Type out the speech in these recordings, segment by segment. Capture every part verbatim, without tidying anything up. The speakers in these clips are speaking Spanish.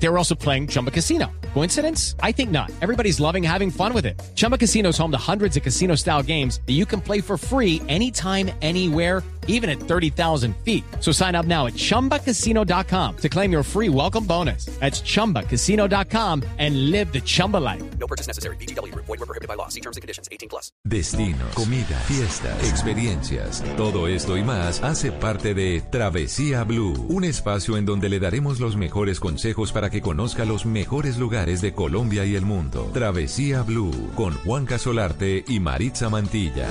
They were also playing Chumba Casino. Coincidence? I think not. Everybody's loving having fun with it. Chumba Casino's home to hundreds of casino-style games that you can play for free anytime, anywhere, even at thirty thousand feet. So sign up now at chumba casino dot com to claim your free welcome bonus. That's chumba casino dot com and live the Chumba life. No purchase necessary. V G W. Void where prohibited by law. See terms and conditions. eighteen plus. Destinos, comidas, fiestas, experiencias. Todo esto y más hace parte de Travesía Blue, un espacio en donde le daremos los mejores consejos para que conozca los mejores lugares de Colombia y el mundo. Travesía Blue con Juan Carlos Olarte y Maritza Mantilla.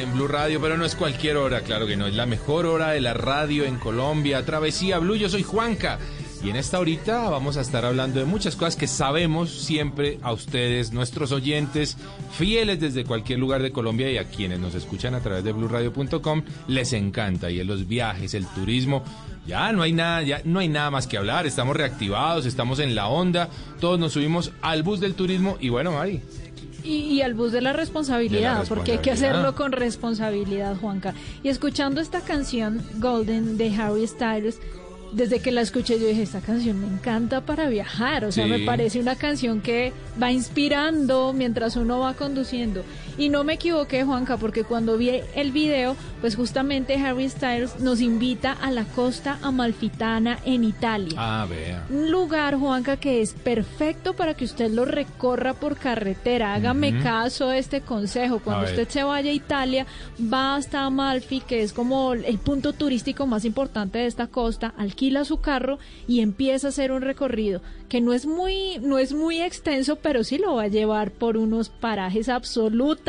En Blue Radio, pero no es cualquier hora, claro que no, es la mejor hora de la radio en Colombia. Travesía Blue, yo soy Juanca y en esta horita vamos a estar hablando de muchas cosas que sabemos siempre a ustedes, nuestros oyentes fieles desde cualquier lugar de Colombia y a quienes nos escuchan a través de Blue Radio punto com, les encanta, y en los viajes, el turismo. Ya no hay nada, ya no hay nada más que hablar, estamos reactivados, estamos en la onda, todos nos subimos al bus del turismo y bueno, Mari. Y, y al bus de la, de la responsabilidad, porque hay que hacerlo con responsabilidad, Juanca. Y escuchando esta canción, Golden, de Harry Styles, desde que la escuché yo dije, esta canción me encanta para viajar, o sea, sí, me parece una canción que va inspirando mientras uno va conduciendo. Y no me equivoqué, Juanca, porque cuando vi el video, pues justamente Harry Styles nos invita a la costa amalfitana en Italia. Ah, vea. Un lugar, Juanca, que es perfecto para que usted lo recorra por carretera. Hágame uh-huh. caso de este consejo. Cuando usted se vaya a Italia, va hasta Amalfi, que es como el punto turístico más importante de esta costa, alquila su carro y empieza a hacer un recorrido que no es muy, no es muy extenso, pero sí lo va a llevar por unos parajes absolutos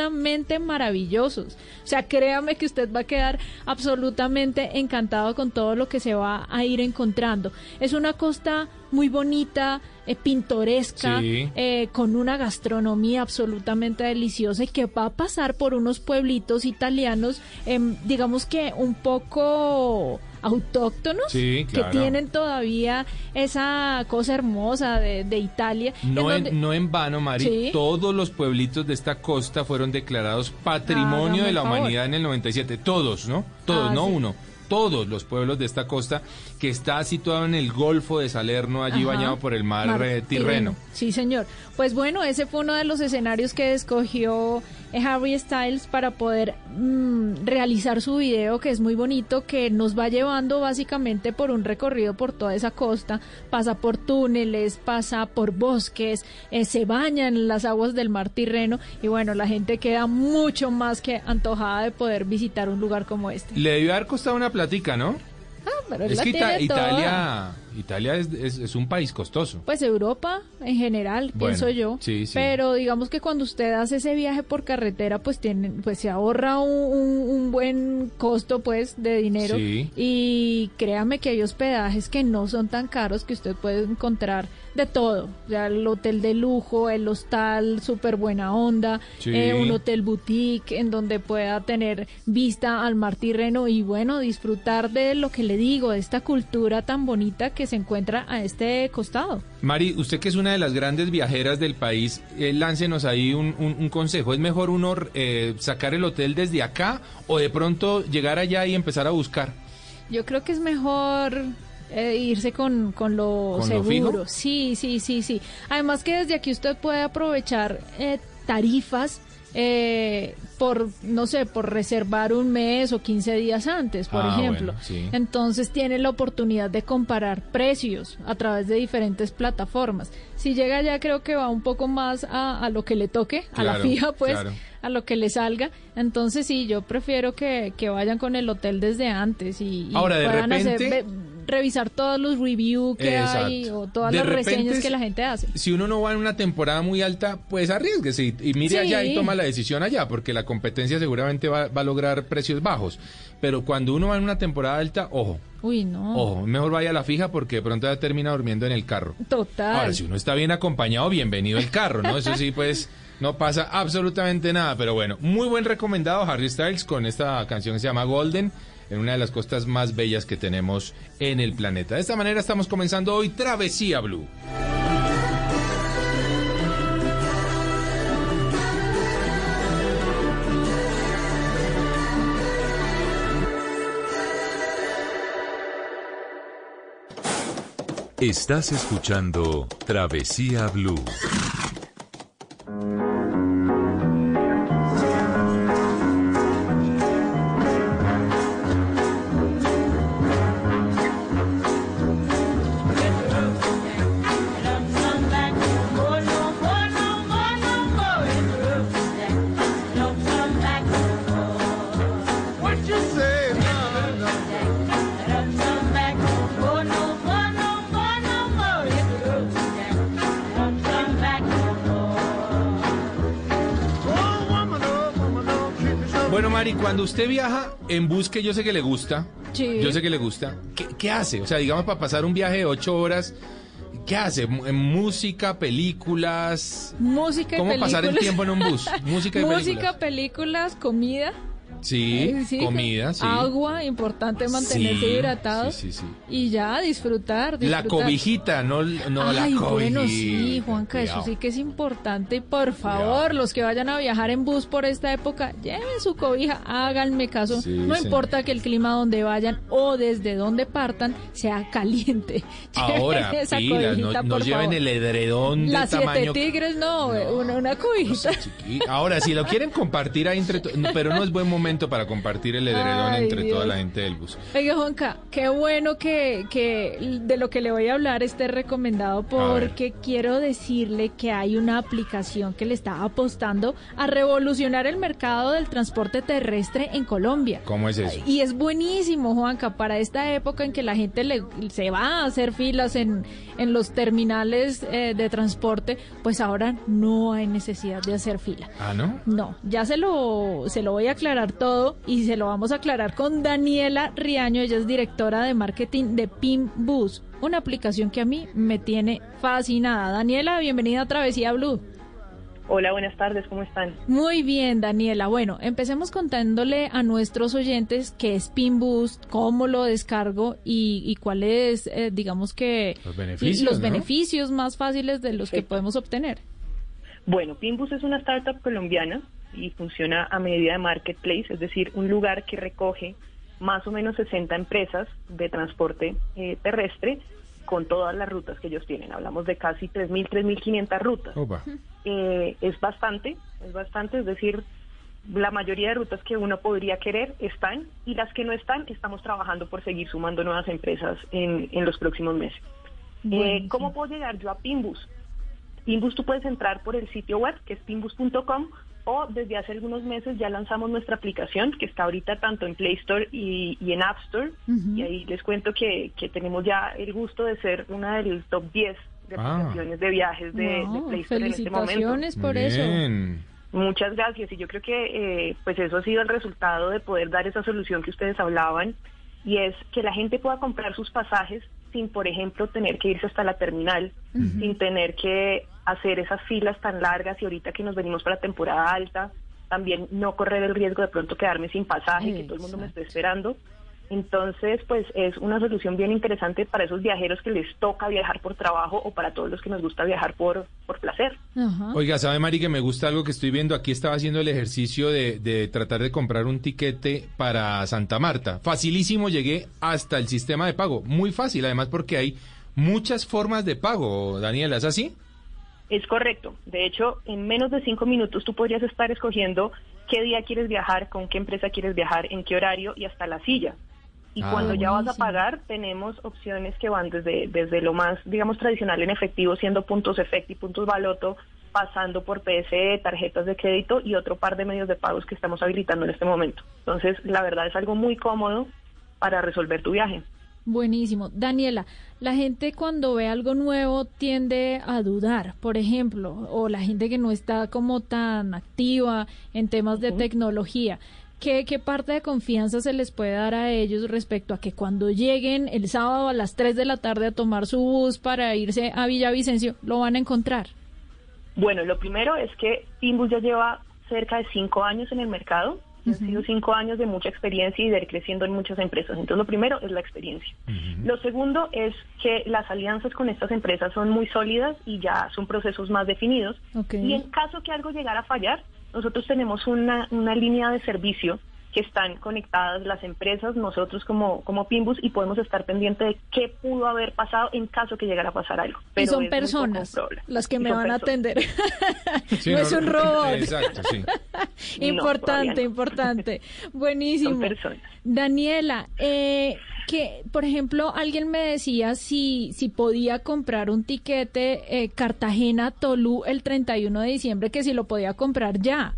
maravillosos. O sea, créame que usted va a quedar absolutamente encantado con todo lo que se va a ir encontrando. Es una costa muy bonita, eh, pintoresca, sí, eh, con una gastronomía absolutamente deliciosa y que va a pasar por unos pueblitos italianos, eh, digamos que un poco autóctonos, sí, claro, que tienen todavía esa cosa hermosa de, de Italia. No en, en, donde... no en vano, Mari, ¿sí? Todos los pueblitos de esta costa fueron declarados Patrimonio ah, de la favor. Humanidad en el noventa y siete, todos, ¿no? Todos, ah, no sí. uno. Todos los pueblos de esta costa, que está situado en el Golfo de Salerno, allí Ajá, bañado por el mar, mar Tirreno. Tirreno. Sí, señor. Pues bueno, ese fue uno de los escenarios que escogió Harry Styles para poder mmm, realizar su video, que es muy bonito, que nos va llevando básicamente por un recorrido por toda esa costa, pasa por túneles, pasa por bosques, eh, se baña en las aguas del mar Tirreno, y bueno, la gente queda mucho más que antojada de poder visitar un lugar como este. Le debió haber costado una platica, ¿no? Ah, pero es que Ita- Italia, Italia es, es, es un país costoso. Pues Europa en general, bueno, pienso yo. Sí, sí. Pero digamos que cuando usted hace ese viaje por carretera, pues tiene, pues se ahorra un, un, un buen costo, pues, de dinero. Sí. Y créame que hay hospedajes que no son tan caros que usted puede encontrar de todo, o sea, el hotel de lujo, el hostal súper buena onda, sí. eh, un hotel boutique en donde pueda tener vista al mar Tirreno y bueno, disfrutar de lo que le digo, de esta cultura tan bonita que se encuentra a este costado. Mari, usted que es una de las grandes viajeras del país, eh, láncenos ahí un, un, un consejo, ¿es mejor uno eh, sacar el hotel desde acá o de pronto llegar allá y empezar a buscar? Yo creo que es mejor... Eh, irse con, con lo ¿Con seguro, lo sí, sí, sí, sí. Además que desde aquí usted puede aprovechar eh, tarifas eh, por, no sé, por reservar un mes o quince días antes, por ah, ejemplo. Bueno, sí. Entonces tiene la oportunidad de comparar precios a través de diferentes plataformas. Si llega allá creo que va un poco más a, a lo que le toque, claro, a la fija, pues, claro. a lo que le salga. Entonces sí, yo prefiero que, que vayan con el hotel desde antes y, y ahora, puedan de repente... hacer... Ve, revisar todos los reviews que Exacto. hay o todas de las repente, reseñas que la gente hace. Si uno no va en una temporada muy alta, pues arriesguese y, y mire sí. allá y toma la decisión allá, porque la competencia seguramente va, va a lograr precios bajos. Pero cuando uno va en una temporada alta, ojo. Uy, no. Ojo, mejor vaya a la fija porque de pronto ya termina durmiendo en el carro. Total. Ahora, si uno está bien acompañado, bienvenido el carro, ¿no? Eso sí, pues... No pasa absolutamente nada, pero bueno, muy buen recomendado Harry Styles con esta canción que se llama Golden, en una de las costas más bellas que tenemos en el planeta. De esta manera estamos comenzando hoy Travesía Blue. Estás escuchando Travesía Blue. Y cuando usted viaja en bus, que yo sé que le gusta, sí. yo sé que le gusta, ¿qué, qué hace? O sea, digamos, para pasar un viaje de ocho horas, ¿qué hace? ¿Música, películas? Música y ¿Cómo películas. Pasar el tiempo en un bus? Música y Música, películas. Música, películas, comida. Sí, eh, sí, comida, sí. Agua, importante mantenerse sí, hidratado. Sí, sí, sí. Y ya, disfrutar, disfrutar. La cobijita, no, no Ay, la cobijita. Bueno, sí, Juanca, Cuidado. Eso sí que es importante. Y por favor, Cuidado. Los que vayan a viajar en bus por esta época, lleven su cobija, háganme caso. Sí, no señor. Importa que el clima donde vayan o desde donde partan sea caliente. Ahora, esa pilas, cobijita, no, no lleven favor. El edredón de Las tamaño... Las siete tigres, no, no una, una cobijita. No Ahora, si lo quieren compartir ahí entre... To... Pero no es buen momento para compartir el edredón Ay, entre Dios. Toda la gente del bus. Oiga, Juanca, qué bueno que, que de lo que le voy a hablar esté recomendado, porque quiero decirle que hay una aplicación que le está apostando a revolucionar el mercado del transporte terrestre en Colombia. ¿Cómo es eso? Y es buenísimo, Juanca, para esta época en que la gente le, se va a hacer filas en, en los terminales eh, de transporte, pues ahora no hay necesidad de hacer fila. ¿Ah, no? No, ya se lo, se lo voy a aclarar todo. Todo, y se lo vamos a aclarar con Daniela Riaño, ella es directora de marketing de Pimbus, una aplicación que a mí me tiene fascinada. Daniela, bienvenida a Travesía Blue. Hola, buenas tardes, ¿cómo están? Muy bien, Daniela. Bueno, empecemos contándole a nuestros oyentes qué es Pimbus, cómo lo descargo y, y cuáles, eh, digamos que, los beneficios, los ¿no? beneficios más fáciles de los sí. que podemos obtener. Bueno, Pimbus es una startup colombiana y funciona a medida de marketplace, es decir, un lugar que recoge más o menos sesenta empresas de transporte eh, terrestre con todas las rutas que ellos tienen. Hablamos de casi tres mil, tres mil quinientas rutas. Eh, es bastante, es bastante, es decir, la mayoría de rutas que uno podría querer están y las que no están, estamos trabajando por seguir sumando nuevas empresas en, en los próximos meses. Eh, ¿Cómo puedo llegar yo a Pimbus? Pimbus tú puedes entrar por el sitio web que es pimbus punto com o desde hace algunos meses ya lanzamos nuestra aplicación, que está ahorita tanto en Play Store y, y en App Store, uh-huh. y ahí les cuento que, que tenemos ya el gusto de ser una del top diez de aplicaciones ah. de viajes de, wow, de Play Store en este momento. Felicitaciones por Bien. Eso. Muchas gracias, y yo creo que eh, pues eso ha sido el resultado de poder dar esa solución que ustedes hablaban, y es que la gente pueda comprar sus pasajes sin, por ejemplo, tener que irse hasta la terminal, uh-huh. sin tener que hacer esas filas tan largas, y ahorita que nos venimos para temporada alta, también no correr el riesgo de pronto quedarme sin pasaje, exacto. que todo el mundo me esté esperando. Entonces, pues es una solución bien interesante para esos viajeros que les toca viajar por trabajo o para todos los que nos gusta viajar por, por placer. Ajá. Oiga, ¿sabe, Mari, que me gusta algo que estoy viendo? Aquí estaba haciendo el ejercicio de, de tratar de comprar un tiquete para Santa Marta. Facilísimo, llegué hasta el sistema de pago. Muy fácil, además, porque hay muchas formas de pago. Daniela, ¿es así? Es correcto. De hecho, en menos de cinco minutos tú podrías estar escogiendo qué día quieres viajar, con qué empresa quieres viajar, en qué horario y hasta la silla. Y ah, cuando ya buenísimo. Vas a pagar, tenemos opciones que van desde desde lo más, digamos, tradicional en efectivo, siendo puntos Efecty, puntos Valoto, pasando por P S E, tarjetas de crédito y otro par de medios de pagos que estamos habilitando en este momento. Entonces, la verdad es algo muy cómodo para resolver tu viaje. Buenísimo. Daniela, la gente cuando ve algo nuevo tiende a dudar, por ejemplo, o la gente que no está como tan activa en temas de uh-huh. tecnología. ¿Qué, ¿Qué parte de confianza se les puede dar a ellos respecto a que cuando lleguen el sábado a las tres de la tarde a tomar su bus para irse a Villavicencio, lo van a encontrar? Bueno, lo primero es que Pimbus ya lleva cerca de cinco años en el mercado. Uh-huh. Han sido cinco años de mucha experiencia y de ir creciendo en muchas empresas. Entonces, lo primero es la experiencia. Uh-huh. Lo segundo es que las alianzas con estas empresas son muy sólidas y ya son procesos más definidos. Okay. Y en caso que algo llegara a fallar, nosotros tenemos una, una línea de servicio que están conectadas las empresas, nosotros como, como Pimbus, y podemos estar pendiente de qué pudo haber pasado en caso que llegara a pasar algo. Pero y son personas las que me van personas. a atender. Sí, no, no es un robot. Exacto, sí. Importante, no, no. importante. Buenísimo. Son personas. Daniela, eh, que por ejemplo, alguien me decía si, si podía comprar un tiquete eh, Cartagena-Tolú el treinta y uno de diciembre, que si lo podía comprar ya.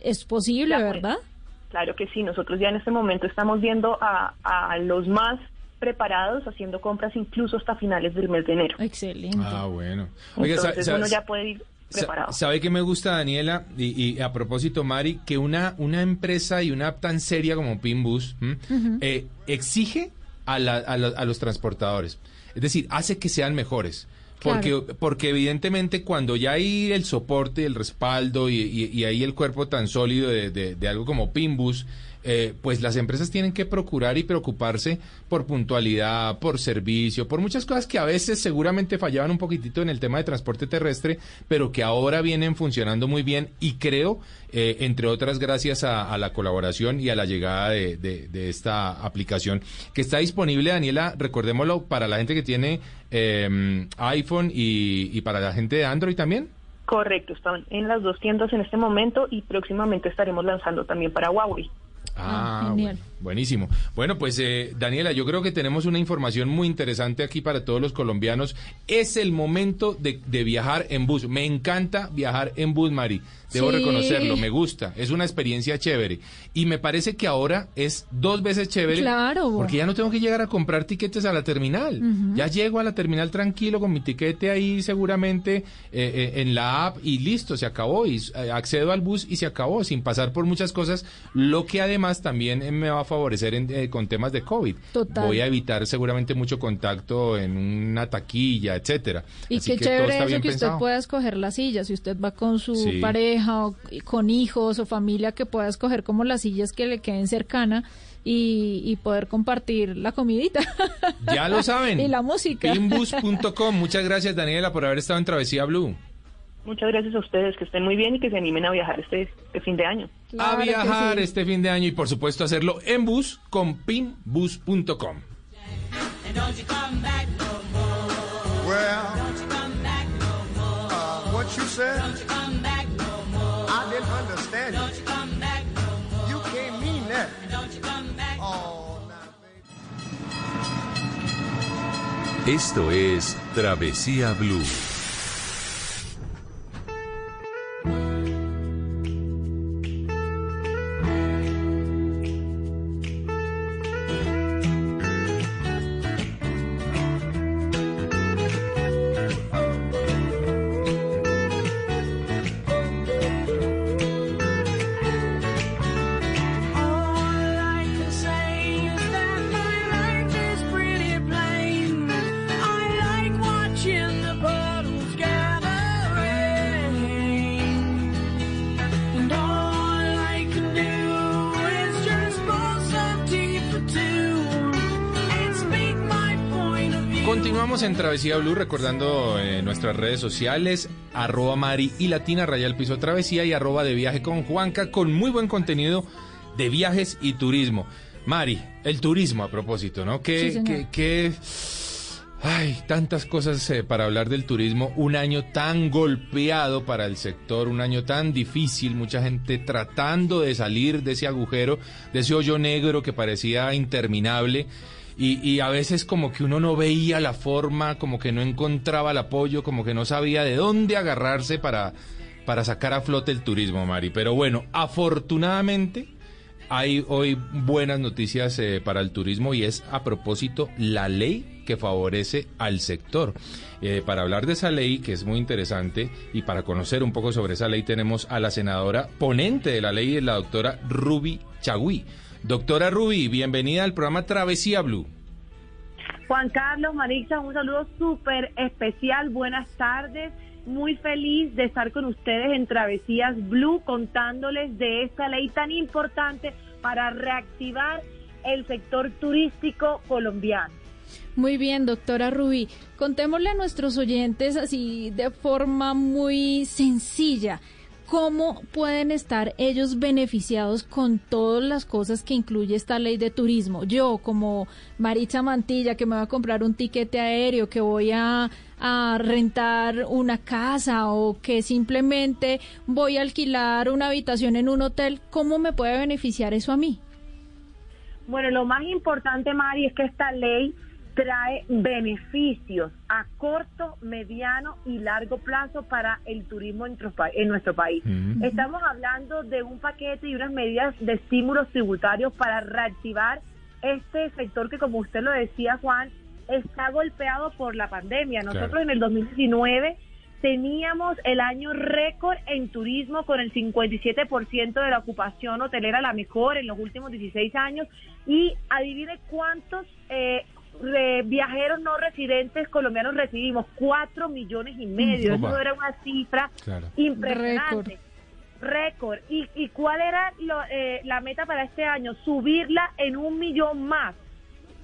Es posible, ya, ¿verdad? Pues. Claro que sí, nosotros ya en este momento estamos viendo a, a los más preparados haciendo compras incluso hasta finales del mes de enero. Excelente. Ah, bueno. Oiga, entonces sabe, uno sabe, ya puede ir preparado. ¿Sabe qué me gusta, Daniela? Y, y a propósito, Mari, que una, una empresa y una app tan seria como Pimbus uh-huh. eh, exige a, la, a, la, a los transportadores. Es decir, hace que sean mejores. Porque, claro. porque evidentemente cuando ya hay el soporte, el respaldo y, y, y ahí el cuerpo tan sólido de, de, de algo como Pimbus, eh, pues las empresas tienen que procurar y preocuparse por puntualidad, por servicio, por muchas cosas que a veces seguramente fallaban un poquitito en el tema de transporte terrestre, pero que ahora vienen funcionando muy bien y creo, eh, entre otras gracias a, a la colaboración y a la llegada de, de, de esta aplicación que está disponible, Daniela, recordémoslo, para la gente que tiene eh, iPhone y, y para la gente de Android también. Correcto, están en las dos tiendas en este momento y próximamente estaremos lanzando también para Huawei. Ah, bueno, buenísimo. Bueno, pues eh, Daniela, yo creo que tenemos una información muy interesante aquí para todos los colombianos. Es el momento de, de viajar en bus. Me encanta viajar en bus, Mari. Debo sí. reconocerlo, me gusta. Es una experiencia chévere. Y me parece que ahora es dos veces chévere. Claro. Porque ya no tengo que llegar a comprar tiquetes a la terminal. Uh-huh. Ya llego a la terminal tranquilo con mi tiquete ahí seguramente eh, eh, en la app y listo, se acabó. Y eh, accedo al bus y se acabó, sin pasar por muchas cosas. Lo que además también me va a favorecer en, eh, con temas de COVID. Total. Voy a evitar seguramente mucho contacto en una taquilla, etcétera. Y así qué que chévere eso que pensado. Usted pueda escoger la silla, si usted va con su sí. pareja o con hijos o familia, que pueda escoger como las sillas que le queden cercana y, y poder compartir la comidita. Ya lo saben. Y la música. pimbus punto com. Muchas gracias, Daniela, por haber estado en Travesía Blue. Muchas gracias a ustedes, que estén muy bien y que se animen a viajar este, este fin de año. Claro a viajar sí. este fin de año y por supuesto hacerlo en bus con pimbus punto com. Esto es Travesía Blue. Continuamos en Travesía Blue recordando eh, nuestras redes sociales, arroba Mari y Latina, raya el piso Travesía, y arroba de viaje con Juanca, con muy buen contenido de viajes y turismo. Mari, el turismo a propósito, ¿no? Que, sí, que, que, ay, tantas cosas eh, para hablar del turismo, un año tan golpeado para el sector, un año tan difícil, mucha gente tratando de salir de ese agujero, de ese hoyo negro que parecía interminable. Y, y a veces como que uno no veía la forma, como que no encontraba el apoyo, como que no sabía de dónde agarrarse para, para sacar a flote el turismo, Mari. Pero bueno, afortunadamente hay hoy buenas noticias eh, para el turismo, y es a propósito la ley que favorece al sector. Eh, para hablar de esa ley, que es muy interesante, y para conocer un poco sobre esa ley, tenemos a la senadora ponente de la ley, la doctora Ruby Chagüí. Doctora Ruby, bienvenida al programa Travesía Blue. Juan Carlos, Maritza, un saludo súper especial, buenas tardes. Muy feliz de estar con ustedes en Travesías Blue, contándoles de esta ley tan importante para reactivar el sector turístico colombiano. Muy bien, doctora Ruby. Contémosle a nuestros oyentes así de forma muy sencilla, ¿cómo pueden estar ellos beneficiados con todas las cosas que incluye esta ley de turismo? Yo, como Maritza Mantilla, que me voy a comprar un tiquete aéreo, que voy a, a rentar una casa, o que simplemente voy a alquilar una habitación en un hotel, ¿cómo me puede beneficiar eso a mí? Bueno, lo más importante, Mari, es que esta ley trae beneficios a corto, mediano y largo plazo para el turismo en nuestro país. Mm-hmm. Estamos hablando de un paquete y unas medidas de estímulos tributarios para reactivar este sector que, como usted lo decía, Juan, está golpeado por la pandemia. Nosotros claro. en el dos mil diecinueve teníamos el año récord en turismo, con el cincuenta y siete por ciento de la ocupación hotelera, la mejor en los últimos dieciséis años, y adivine cuántos eh, de viajeros no residentes colombianos recibimos. Cuatro millones y medio. Opa. Eso era una cifra claro. impresionante, récord. ¿Y, y cuál era lo, eh, la meta para este año? Subirla en un millón más.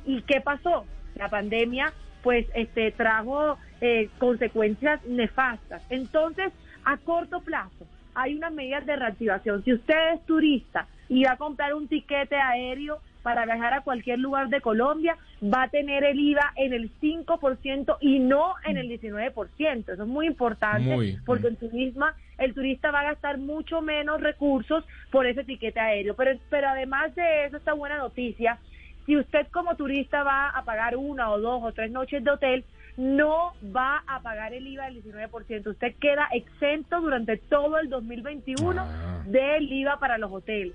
¿Y qué pasó? La pandemia pues este trajo eh, consecuencias nefastas. Entonces, a corto plazo hay unas medidas de reactivación. Si usted es turista y va a comprar un tiquete aéreo para viajar a cualquier lugar de Colombia, va a tener el I V A en el cinco por ciento y no en el diecinueve por ciento. Eso es muy importante, muy, porque muy. El, turista, el turista va a gastar mucho menos recursos por ese tiquete aéreo. Pero, pero además de eso, esta buena noticia, si usted como turista va a pagar una o dos o tres noches de hotel, no va a pagar el I V A del diecinueve por ciento. Usted queda exento durante todo el dos mil veintiuno ah. del I V A para los hoteles.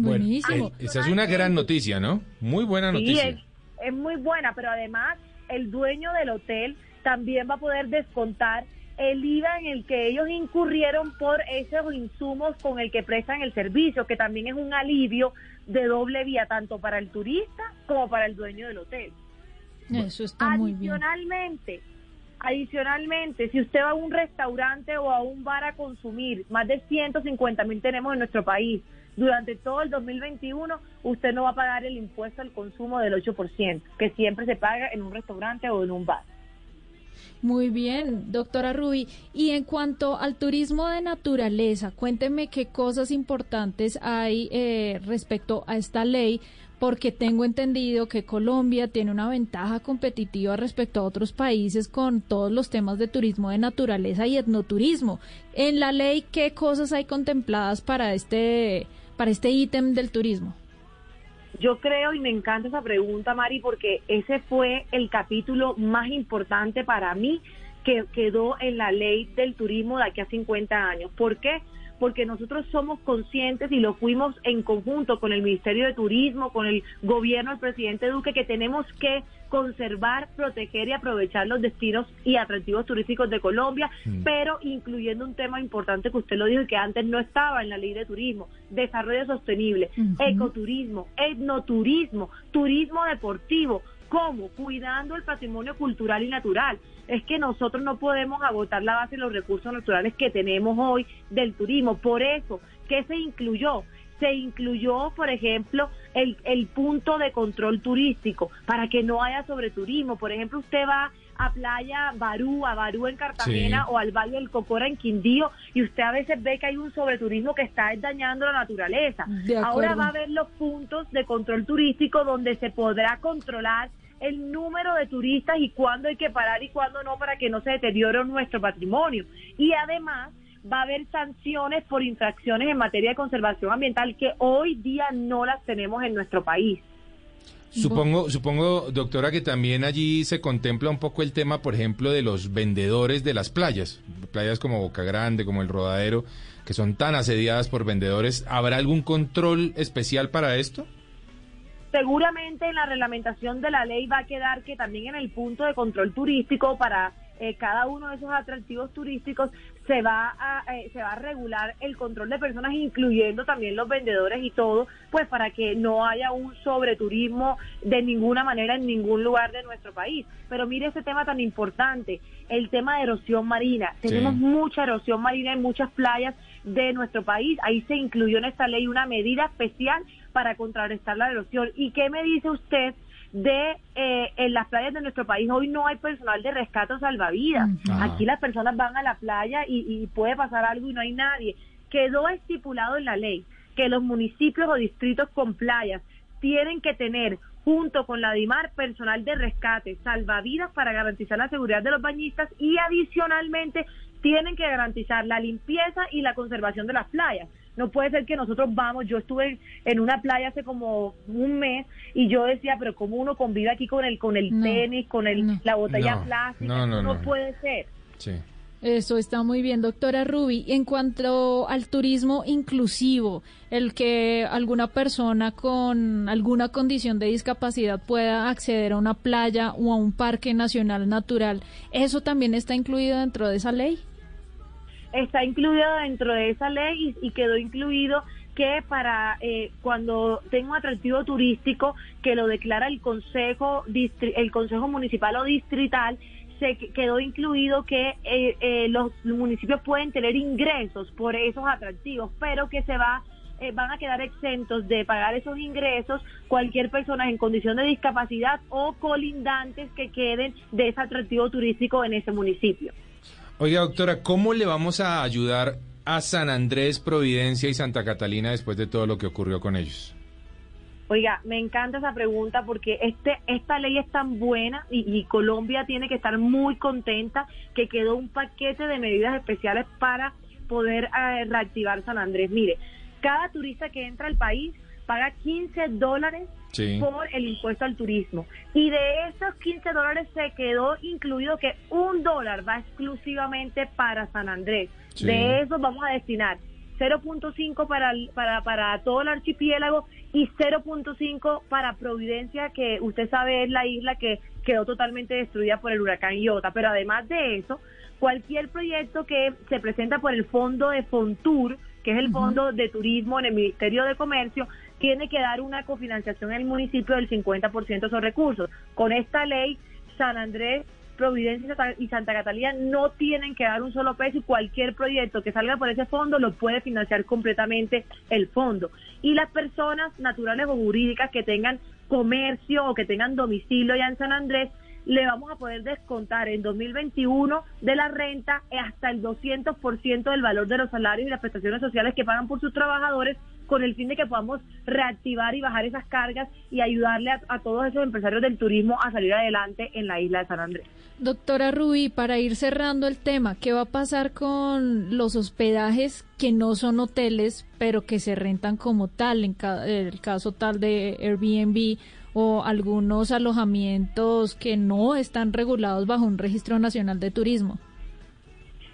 Bueno, buenísimo. El, esa es una gran noticia, ¿no? Muy buena noticia. Sí, es, es muy buena, pero además el dueño del hotel también va a poder descontar el I V A en el que ellos incurrieron por esos insumos con el que prestan el servicio, que también es un alivio de doble vía, tanto para el turista como para el dueño del hotel. Eso está muy bien. Adicionalmente, adicionalmente, si usted va a un restaurante o a un bar a consumir, más de ciento cincuenta mil tenemos en nuestro país, durante todo el dos mil veintiuno usted no va a pagar el impuesto al consumo del ocho por ciento, que siempre se paga en un restaurante o en un bar. Muy bien, doctora Ruby. Y en cuanto al turismo de naturaleza, cuénteme qué cosas importantes hay eh, respecto a esta ley, porque tengo entendido que Colombia tiene una ventaja competitiva respecto a otros países con todos los temas de turismo de naturaleza y etnoturismo. En la ley, ¿qué cosas hay contempladas para este para este ítem del turismo? Yo creo, y me encanta esa pregunta, Mari, porque ese fue el capítulo más importante para mí que quedó en la ley del turismo de aquí a cincuenta años. ¿Por qué? Porque nosotros somos conscientes, y lo fuimos en conjunto con el Ministerio de Turismo, con el gobierno del presidente Duque, que tenemos que conservar, proteger y aprovechar los destinos y atractivos turísticos de Colombia, mm. pero incluyendo un tema importante que usted lo dijo y que antes no estaba en la ley de turismo: desarrollo sostenible, mm-hmm. ecoturismo, etnoturismo, turismo deportivo. ¿Cómo? Cuidando el patrimonio cultural y natural. Es que nosotros no podemos agotar la base de los recursos naturales que tenemos hoy del turismo. Por eso, ¿qué se incluyó? se incluyó, por ejemplo, el, el punto de control turístico para que no haya sobreturismo. Por ejemplo, usted va a Playa Barú, a Barú en Cartagena, sí, o al Valle del Cocora en Quindío, y usted a veces ve que hay un sobreturismo que está dañando la naturaleza. Ahora va a haber los puntos de control turístico donde se podrá controlar el número de turistas y cuándo hay que parar y cuándo no, para que no se deteriore nuestro patrimonio. Y además va a haber sanciones por infracciones en materia de conservación ambiental que hoy día no las tenemos en nuestro país. Supongo, supongo, doctora, que también allí se contempla un poco el tema, por ejemplo, de los vendedores de las playas, playas como Boca Grande, como El Rodadero, que son tan asediadas por vendedores. ¿Habrá algún control especial para esto? Seguramente en la reglamentación de la ley va a quedar que también en el punto de control turístico para eh, cada uno de esos atractivos turísticos se va a eh, se va a regular el control de personas, incluyendo también los vendedores y todo, pues para que no haya un sobreturismo de ninguna manera en ningún lugar de nuestro país. Pero mire ese tema tan importante, el tema de erosión marina. Tenemos sí. mucha erosión marina en muchas playas de nuestro país. Ahí se incluyó en esta ley una medida especial para contrarrestar la erosión. ¿Y qué me dice usted de eh, en las playas de nuestro país? Hoy no hay personal de rescate o salvavidas. Ajá. Aquí las personas van a la playa y, y puede pasar algo y no hay nadie. Quedó estipulado en la ley que los municipios o distritos con playas tienen que tener, junto con la DIMAR, personal de rescate, salvavidas para garantizar la seguridad de los bañistas, y adicionalmente tienen que garantizar la limpieza y la conservación de las playas. No puede ser que nosotros vamos, yo estuve en una playa hace como un mes y yo decía, pero ¿cómo uno convive aquí con el con el no, tenis, con el no. la botella no, plástica? No, no, no, no puede ser. Sí. Eso está muy bien, doctora Ruby. En cuanto al turismo inclusivo, el que alguna persona con alguna condición de discapacidad pueda acceder a una playa o a un parque nacional natural, ¿eso también está incluido dentro de esa ley? Está incluido dentro de esa ley y, y quedó incluido que para eh, cuando tenga un atractivo turístico que lo declara el consejo distri- el consejo municipal o distrital, se quedó incluido que eh, eh, los municipios pueden tener ingresos por esos atractivos, pero que se va eh, van a quedar exentos de pagar esos ingresos cualquier persona en condición de discapacidad o colindantes que queden de ese atractivo turístico en ese municipio. Oiga, doctora, ¿cómo le vamos a ayudar a San Andrés, Providencia y Santa Catalina después de todo lo que ocurrió con ellos? Oiga, me encanta esa pregunta porque este esta ley es tan buena y, y Colombia tiene que estar muy contenta que quedó un paquete de medidas especiales para poder eh, reactivar San Andrés. Mire, cada turista que entra al país paga quince dólares sí. por el impuesto al turismo. Y de esos quince dólares se quedó incluido que un dólar va exclusivamente para San Andrés. Sí. De esos vamos a destinar cero punto cinco para, para, para todo el archipiélago y cero punto cinco para Providencia, que usted sabe es la isla que quedó totalmente destruida por el huracán Iota. Pero además de eso, cualquier proyecto que se presenta por el fondo de Fontur, que es el fondo de turismo en el Ministerio de Comercio, tiene que dar una cofinanciación en el municipio del cincuenta por ciento de esos recursos. Con esta ley, San Andrés, Providencia y Santa Catalina no tienen que dar un solo peso y cualquier proyecto que salga por ese fondo lo puede financiar completamente el fondo. Y las personas naturales o jurídicas que tengan comercio o que tengan domicilio ya en San Andrés, le vamos a poder descontar en dos mil veintiuno de la renta hasta el doscientos por ciento del valor de los salarios y las prestaciones sociales que pagan por sus trabajadores, con el fin de que podamos reactivar y bajar esas cargas y ayudarle a, a todos esos empresarios del turismo a salir adelante en la isla de San Andrés. Doctora Rubí, para ir cerrando el tema, ¿qué va a pasar con los hospedajes que no son hoteles, pero que se rentan como tal, en ca- el caso tal de Airbnb o algunos alojamientos que no están regulados bajo un registro nacional de turismo?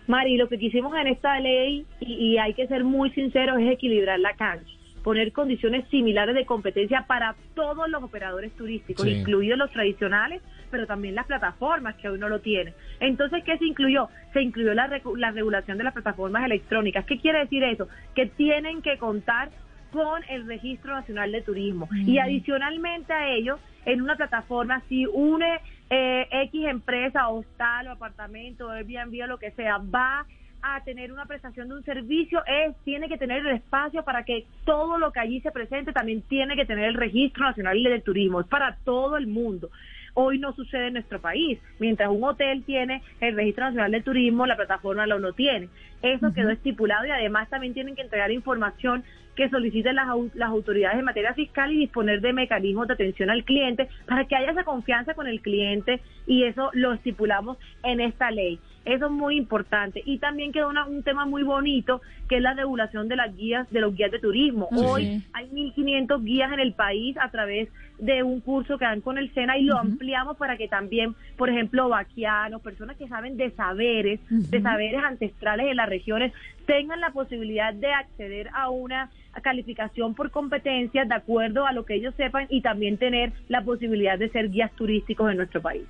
Mari, lo que quisimos en esta ley, y, y hay que ser muy sinceros, es equilibrar la cancha, poner condiciones similares de competencia para todos los operadores turísticos, sí. incluidos los tradicionales, pero también las plataformas que hoy no lo tienen. Entonces, ¿qué se incluyó? Se incluyó la, la regulación de las plataformas electrónicas. ¿Qué quiere decir eso? Que tienen que contar con el Registro Nacional de Turismo. Mm. Y adicionalmente a ello, en una plataforma, si une... Eh, X empresa, hostal o apartamento, Airbnb o lo que sea, va a tener una prestación de un servicio, es tiene que tener el espacio para que todo lo que allí se presente también tiene que tener el Registro Nacional del Turismo. Es para todo el mundo. Hoy no sucede en nuestro país. Mientras un hotel tiene el Registro Nacional del Turismo, la plataforma lo no tiene. Eso uh-huh. quedó estipulado, y además también tienen que entregar información que soliciten las, las autoridades en materia fiscal y disponer de mecanismos de atención al cliente para que haya esa confianza con el cliente, y eso lo estipulamos en esta ley. Eso es muy importante. Y también quedó una, un tema muy bonito, que es la regulación de las guías, de los guías de turismo. Sí. Hoy hay mil quinientos guías en el país a través de un curso que dan con el SENA, y lo uh-huh. ampliamos para que también, por ejemplo, vaquianos, personas que saben de saberes, uh-huh. de saberes ancestrales de las regiones, tengan la posibilidad de acceder a una calificación por competencias de acuerdo a lo que ellos sepan, y también tener la posibilidad de ser guías turísticos en nuestro país.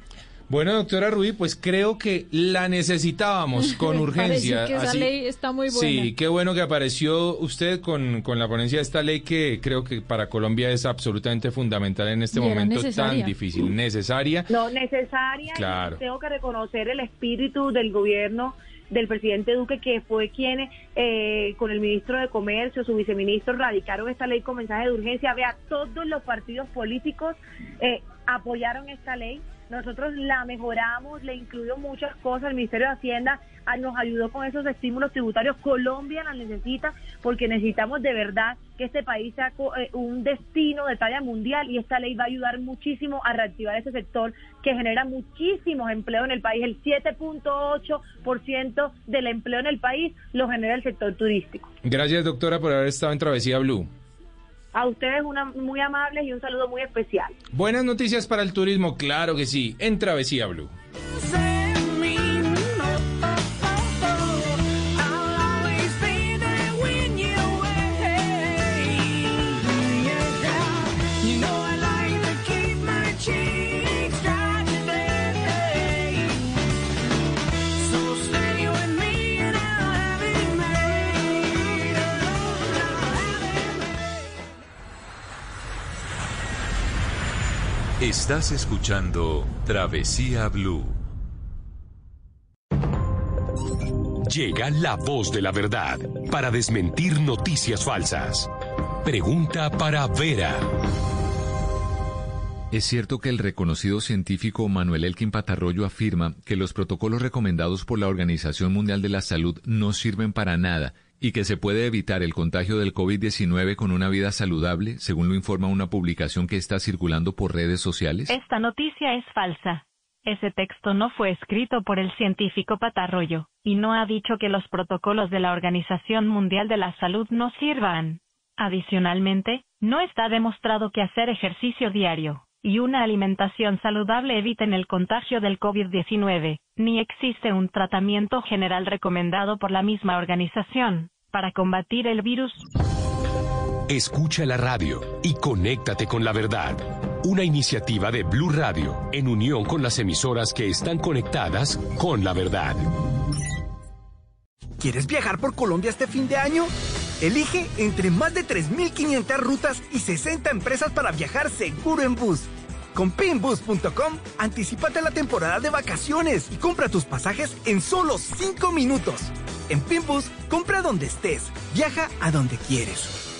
Bueno, doctora Rubí, pues creo que la necesitábamos con urgencia. Que esa Así, ley está muy buena. Sí, qué bueno que apareció usted con, con la ponencia de esta ley, que creo que para Colombia es absolutamente fundamental en este y momento tan difícil. Necesaria. No, necesaria. Claro. Tengo que reconocer el espíritu del gobierno del presidente Duque, que fue quien eh, con el ministro de Comercio, su viceministro, radicaron esta ley con mensaje de urgencia. Vea, todos los partidos políticos eh, apoyaron esta ley. Nosotros la mejoramos, le incluyó muchas cosas, el Ministerio de Hacienda nos ayudó con esos estímulos tributarios. Colombia la necesita, porque necesitamos de verdad que este país sea un destino de talla mundial, y esta ley va a ayudar muchísimo a reactivar ese sector que genera muchísimos empleos en el país. El siete punto ocho por ciento del empleo en el país lo genera el sector turístico. Gracias, doctora, por haber estado en Travesía Blue. A ustedes una muy amables y un saludo muy especial. Buenas noticias para el turismo, claro que sí, en Travesía Blue. Estás escuchando Travesía Blue. Llega la voz de la verdad para desmentir noticias falsas. Pregunta para Vera. ¿Es cierto que el reconocido científico Manuel Elkin Patarroyo afirma que los protocolos recomendados por la Organización Mundial de la Salud no sirven para nada y que se puede evitar el contagio del COVID diecinueve con una vida saludable, según lo informa una publicación que está circulando por redes sociales? Esta noticia es falsa. Ese texto no fue escrito por el científico Patarroyo, y no ha dicho que los protocolos de la Organización Mundial de la Salud no sirvan. Adicionalmente, no está demostrado que hacer ejercicio diario y una alimentación saludable eviten el contagio del COVID diecinueve, ni existe un tratamiento general recomendado por la misma organización para combatir el virus. Escucha la radio y conéctate con la verdad. Una iniciativa de Blue Radio en unión con las emisoras que están conectadas con la verdad. ¿Quieres viajar por Colombia este fin de año? Elige entre más de tres mil quinientas rutas y sesenta empresas para viajar seguro en bus. Con pimbus punto com, anticípate la temporada de vacaciones y compra tus pasajes en solo cinco minutos. En Pimbus, compra donde estés, viaja a donde quieres.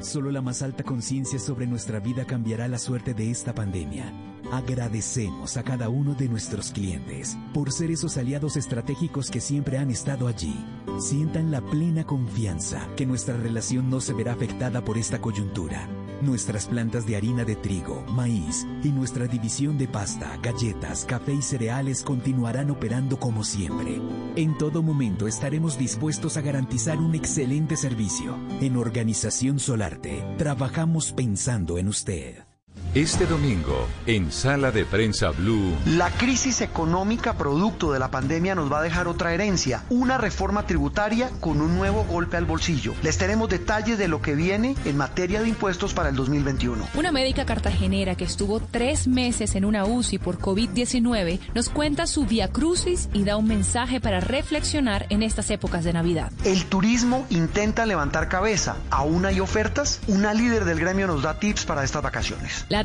Solo la más alta conciencia sobre nuestra vida cambiará la suerte de esta pandemia. Agradecemos a cada uno de nuestros clientes por ser esos aliados estratégicos que siempre han estado allí. Sientan la plena confianza que nuestra relación no se verá afectada por esta coyuntura. Nuestras plantas de harina de trigo, maíz y nuestra división de pasta, galletas, café y cereales continuarán operando como siempre. En todo momento estaremos dispuestos a garantizar un excelente servicio. En Organización Solarte, trabajamos pensando en usted. Este domingo, en Sala de Prensa Blue... La crisis económica producto de la pandemia nos va a dejar otra herencia, una reforma tributaria con un nuevo golpe al bolsillo. Les tenemos detalles de lo que viene en materia de impuestos para el dos mil veintiuno. Una médica cartagenera que estuvo tres meses en una U C I por COVID diecinueve nos cuenta su viacrucis y da un mensaje para reflexionar en estas épocas de Navidad. El turismo intenta levantar cabeza. ¿Aún hay ofertas? Una líder del gremio nos da tips para estas vacaciones. La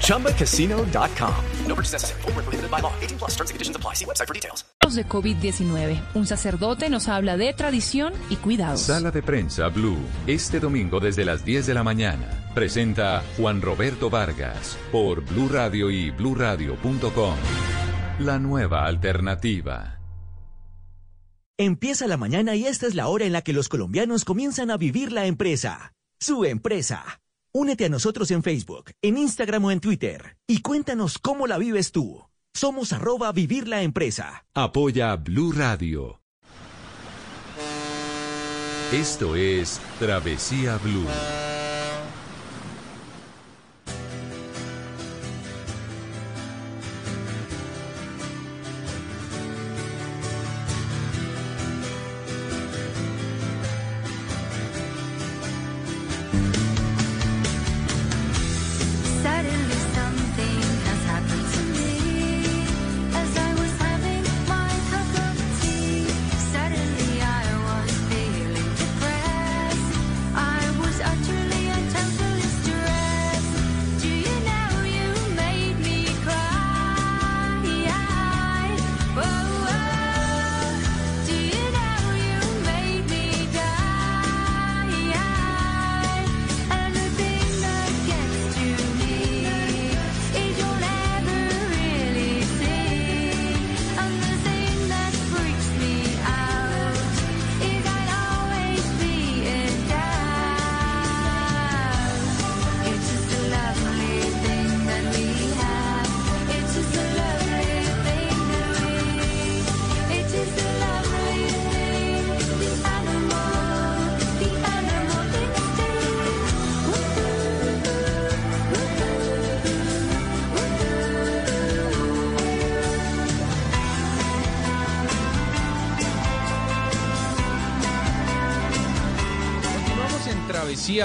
Chumba Casino punto com. No purchase necessary. Void where prohibited by law. eighteen plus terms and conditions apply. See website for details. De COVID diecinueve. Un sacerdote nos habla de tradición y cuidados. Sala de Prensa Blue. Este domingo desde las diez de la mañana. Presenta Juan Roberto Vargas por Blue Radio y Blue Radio punto com. La nueva alternativa. Empieza la mañana y esta es la hora en la que los colombianos comienzan a vivir la empresa. Su empresa. Únete a nosotros en Facebook, en Instagram o en Twitter y cuéntanos cómo la vives tú. Somos arroba Vivir la Empresa. Apoya Blue Radio. Esto es Travesía Blue.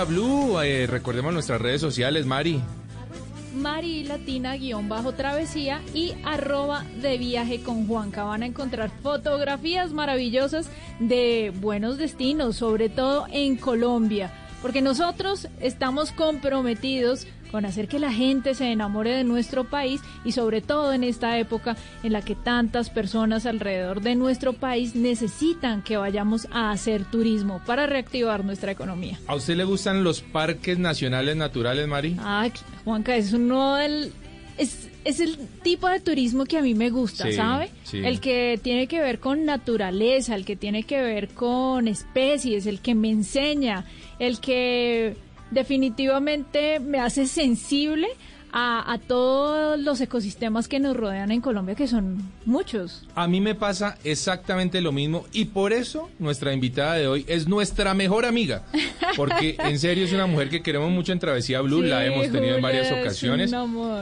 Blue, eh, recordemos nuestras redes sociales, Mari. Mari Latina guión bajo Travesía y arroba de viaje con Juanca. Van a encontrar fotografías maravillosas de buenos destinos, sobre todo en Colombia, porque nosotros estamos comprometidos con hacer que la gente se enamore de nuestro país y sobre todo en esta época en la que tantas personas alrededor de nuestro país necesitan que vayamos a hacer turismo para reactivar nuestra economía. ¿A usted le gustan los parques nacionales naturales, Mari? Ah, Juanca, es uno del... Es, es el tipo de turismo que a mí me gusta, sí, ¿sabe? Sí. El que tiene que ver con naturaleza, el que tiene que ver con especies, el que me enseña, el que... definitivamente me hace sensible a, a todos los ecosistemas que nos rodean en Colombia, que son muchos. A mí me pasa exactamente lo mismo y por eso nuestra invitada de hoy es nuestra mejor amiga, porque en serio es una mujer que queremos mucho en Travesía Blue, sí, la hemos tenido Julia, en varias ocasiones.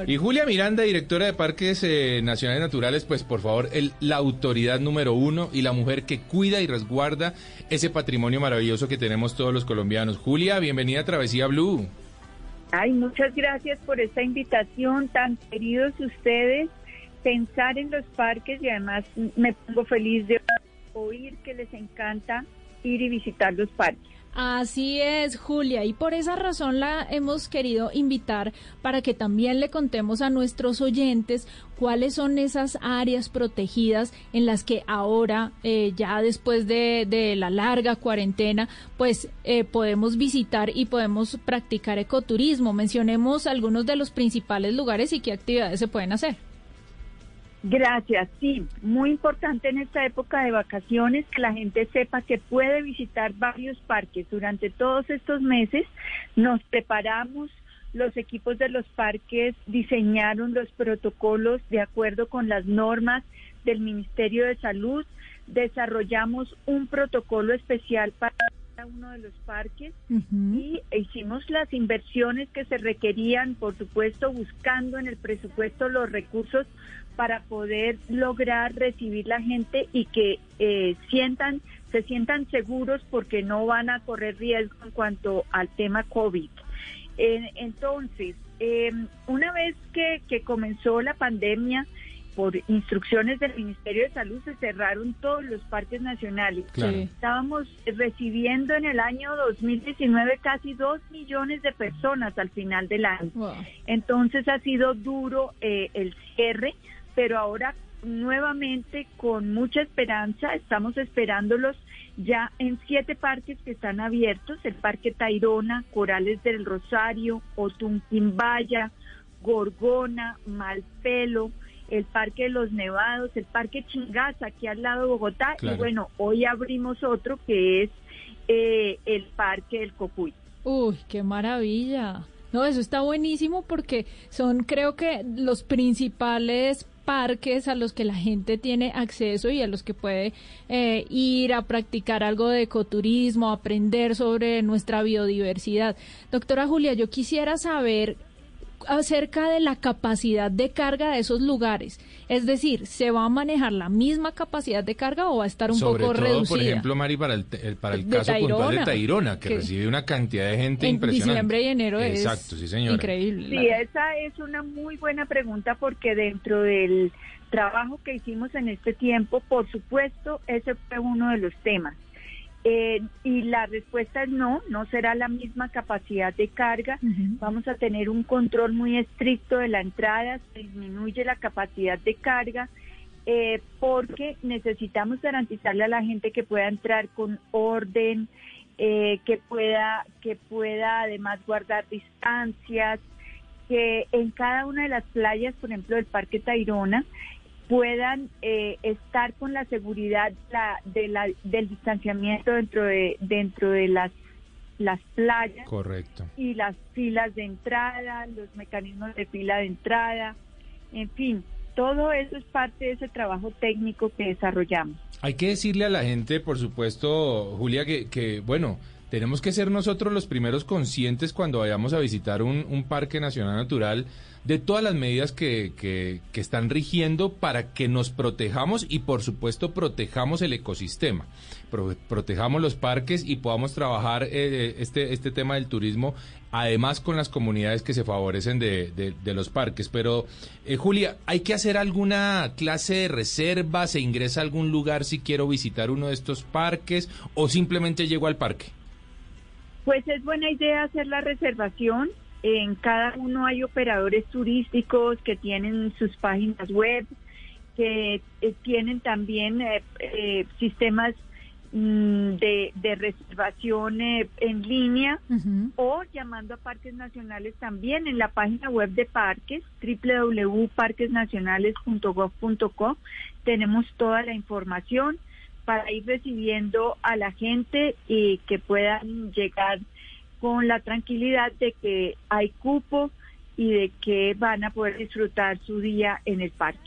Y Julia Miranda, directora de Parques eh, Nacionales Naturales, pues por favor, el, la autoridad número uno y la mujer que cuida y resguarda ese patrimonio maravilloso que tenemos todos los colombianos. Julia, bienvenida a Travesía Blue. Ay, muchas gracias por esta invitación, tan queridos ustedes, pensar en los parques, y además me pongo feliz de oír que les encanta ir y visitar los parques. Así es, Julia, y por esa razón la hemos querido invitar para que también le contemos a nuestros oyentes cuáles son esas áreas protegidas en las que ahora, eh, ya después de, de la larga cuarentena, pues eh, podemos visitar y podemos practicar ecoturismo. Mencionemos algunos de los principales lugares y qué actividades se pueden hacer. Gracias, sí, muy importante en esta época de vacaciones que la gente sepa que puede visitar varios parques. Durante todos estos meses nos preparamos, los equipos de los parques diseñaron los protocolos de acuerdo con las normas del Ministerio de Salud, desarrollamos un protocolo especial para cada uno de los parques, uh-huh, y hicimos las inversiones que se requerían, por supuesto, buscando en el presupuesto los recursos para poder lograr recibir la gente y que eh, sientan se sientan seguros porque no van a correr riesgo en cuanto al tema COVID. Eh, entonces, eh, una vez que, que comenzó la pandemia, por instrucciones del Ministerio de Salud se cerraron todos los parques nacionales. Claro. Estábamos recibiendo en el año dos mil diecinueve casi dos millones de personas al final del año. Wow. Entonces ha sido duro eh, el cierre, pero ahora nuevamente con mucha esperanza estamos esperándolos ya en siete parques que están abiertos: el Parque Tairona, Corales del Rosario, Otunquimbaya, Gorgona, Malpelo, el Parque de los Nevados, el Parque Chingaza, aquí al lado de Bogotá, claro. Y bueno, hoy abrimos otro que es eh, el Parque del Cocuy. ¡Uy, qué maravilla! No, eso está buenísimo porque son, creo que, los principales parques a los que la gente tiene acceso y a los que puede eh, ir a practicar algo de ecoturismo, aprender sobre nuestra biodiversidad. Doctora Julia, yo quisiera saber acerca de la capacidad de carga de esos lugares, es decir, ¿se va a manejar la misma capacidad de carga o va a estar un Sobre poco todo, reducida? Por ejemplo, Mari, para el, el, para el caso Tairona, puntual de Tairona, que, que recibe una cantidad de gente en impresionante. En diciembre y enero. Exacto, es sí, señora. Increíble. Sí, claro. Esa es una muy buena pregunta porque dentro del trabajo que hicimos en este tiempo, por supuesto, ese fue uno de los temas. Eh, y la respuesta es no, no será la misma capacidad de carga. Uh-huh. Vamos a tener un control muy estricto de la entrada, se disminuye la capacidad de carga eh, porque necesitamos garantizarle a la gente que pueda entrar con orden, eh, que pueda, que pueda además guardar distancias, que en cada una de las playas, por ejemplo, del Parque Tairona, puedan eh, estar con la seguridad la, de la, del distanciamiento dentro de dentro de las las playas. Correcto. Y las filas de entrada, los mecanismos de fila de entrada, en fin, todo eso es parte de ese trabajo técnico que desarrollamos. Hay que decirle a la gente, por supuesto, Julia, que, que bueno, tenemos que ser nosotros los primeros conscientes cuando vayamos a visitar un, un parque nacional natural de todas las medidas que, que, que están rigiendo para que nos protejamos y, por supuesto, protejamos el ecosistema, pro, protejamos los parques y podamos trabajar eh, este, este tema del turismo, además con las comunidades que se favorecen de, de, de los parques. Pero, eh, Julia, ¿hay que hacer alguna clase de reserva? ¿Se ingresa a algún lugar si quiero visitar uno de estos parques o simplemente llego al parque? Pues es buena idea hacer la reservación. En cada uno hay operadores turísticos que tienen sus páginas web, que eh, tienen también eh, eh, sistemas mm, de, de reservación eh, en línea, uh-huh, o llamando a Parques Nacionales también en la página web de Parques, doble u doble u doble u punto parques nacionales punto gov punto co. Tenemos toda la información para ir recibiendo a la gente y que puedan llegar con la tranquilidad de que hay cupo y de que van a poder disfrutar su día en el parque.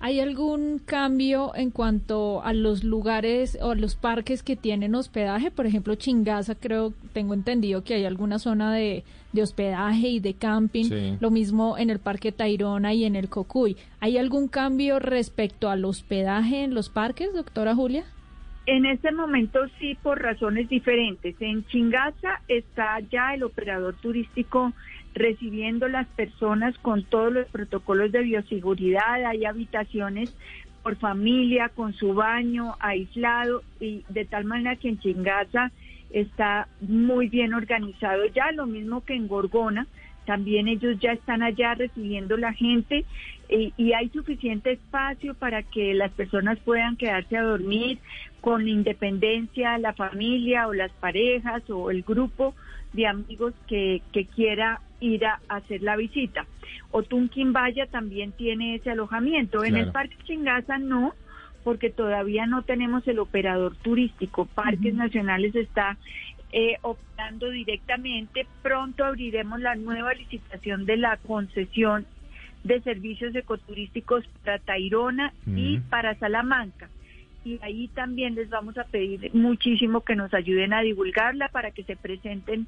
¿Hay algún cambio en cuanto a los lugares o los parques que tienen hospedaje? Por ejemplo, Chingaza, creo, tengo entendido que hay alguna zona de, de hospedaje y de camping. Sí. Lo mismo en el Parque Tairona y en el Cocuy. ¿Hay algún cambio respecto al hospedaje en los parques, doctora Julia? En este momento sí, por razones diferentes. En Chingaza está ya el operador turístico recibiendo las personas con todos los protocolos de bioseguridad. Hay habitaciones por familia, con su baño, aislado, y de tal manera que en Chingaza está muy bien organizado ya, lo mismo que en Gorgona. También ellos ya están allá recibiendo la gente eh, y hay suficiente espacio para que las personas puedan quedarse a dormir con independencia, la familia o las parejas o el grupo de amigos que, que quiera ir a hacer la visita. Otunquimbaya también tiene ese alojamiento. Claro. En el Parque Chingaza no, porque todavía no tenemos el operador turístico. Parques uh-huh. Nacionales está Eh, optando directamente. Pronto abriremos la nueva licitación de la concesión de servicios ecoturísticos para Tairona mm. y para Salamanca, y ahí también les vamos a pedir muchísimo que nos ayuden a divulgarla para que se presenten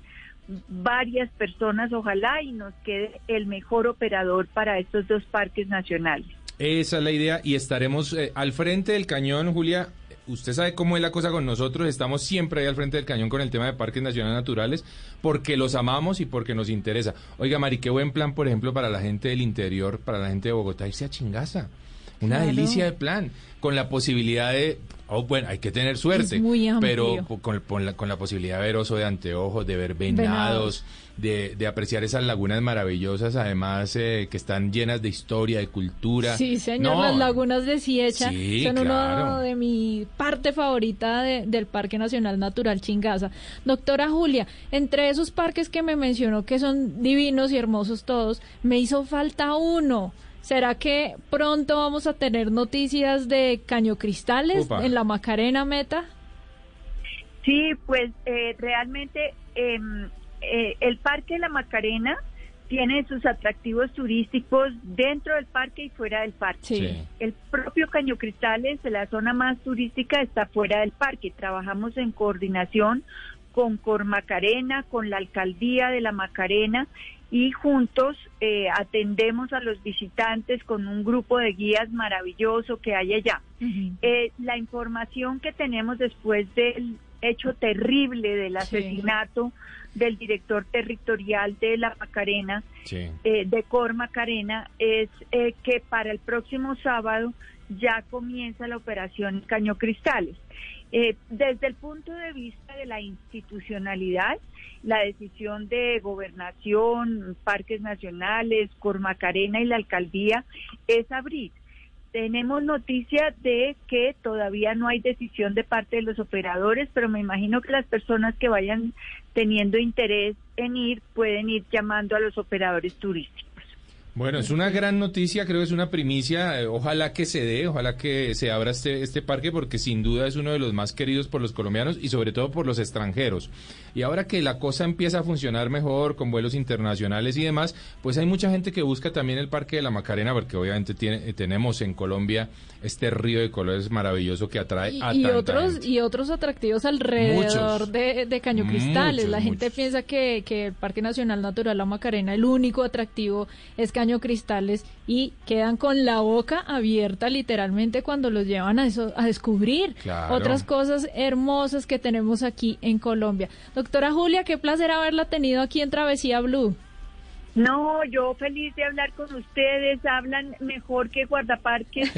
varias personas, ojalá, y nos quede el mejor operador para estos dos parques nacionales. Esa es la idea, y estaremos eh, al frente del cañón, Julia, usted sabe cómo es la cosa con nosotros, estamos siempre ahí al frente del cañón con el tema de Parques Nacionales Naturales, porque los amamos y porque nos interesa. Oiga, Mari, qué buen plan, por ejemplo, para la gente del interior, para la gente de Bogotá, irse a Chingaza. Una claro. delicia de plan, con la posibilidad de... Oh, bueno, hay que tener suerte, pero con, con, la, con la posibilidad de ver oso de anteojos, de ver venados, venados. De, de apreciar esas lagunas maravillosas, además eh, que están llenas de historia, de cultura. Sí, señor, no. Las lagunas de Siecha sí, son claro. uno de mi parte favorita de, del Parque Nacional Natural Chingaza. Doctora Julia, entre esos parques que me mencionó que son divinos y hermosos todos, me hizo falta uno. ¿Será que pronto vamos a tener noticias de Caño Cristales Opa. en La Macarena, Meta? Sí, pues eh, realmente eh, eh, el Parque de La Macarena tiene sus atractivos turísticos dentro del parque y fuera del parque. Sí. El propio Caño Cristales, la zona más turística, está fuera del parque. Trabajamos en coordinación con Cormacarena, con la Alcaldía de La Macarena, y juntos eh, atendemos a los visitantes con un grupo de guías maravilloso que hay allá. Uh-huh. Eh, la información que tenemos después del hecho terrible del asesinato sí. del director territorial de La Macarena, sí. eh, de Cormacarena, es eh, que para el próximo sábado ya comienza la operación Caño Cristales. Eh, desde el punto de vista de la institucionalidad, la decisión de Gobernación, Parques Nacionales, Cormacarena y la Alcaldía es abrir. Tenemos noticia de que todavía no hay decisión de parte de los operadores, pero me imagino que las personas que vayan teniendo interés en ir pueden ir llamando a los operadores turísticos. Bueno, es una gran noticia, creo que es una primicia, eh, ojalá que se dé, ojalá que se abra este, este parque, porque sin duda es uno de los más queridos por los colombianos y sobre todo por los extranjeros. Y ahora que la cosa empieza a funcionar mejor con vuelos internacionales y demás, pues hay mucha gente que busca también el Parque de La Macarena, porque obviamente tiene, tenemos en Colombia este río de colores maravilloso que atrae y, a y tanta otros gente. Y otros atractivos alrededor muchos, de, de Caño Cristales. Muchos, la gente muchos. piensa que, que el Parque Nacional Natural La Macarena, el único atractivo es que Caño Cristales, y quedan con la boca abierta literalmente cuando los llevan a eso, a descubrir claro. otras cosas hermosas que tenemos aquí en Colombia. Doctora Julia, qué placer haberla tenido aquí en Travesía Blue. No, yo feliz de hablar con ustedes, hablan mejor que guardaparques,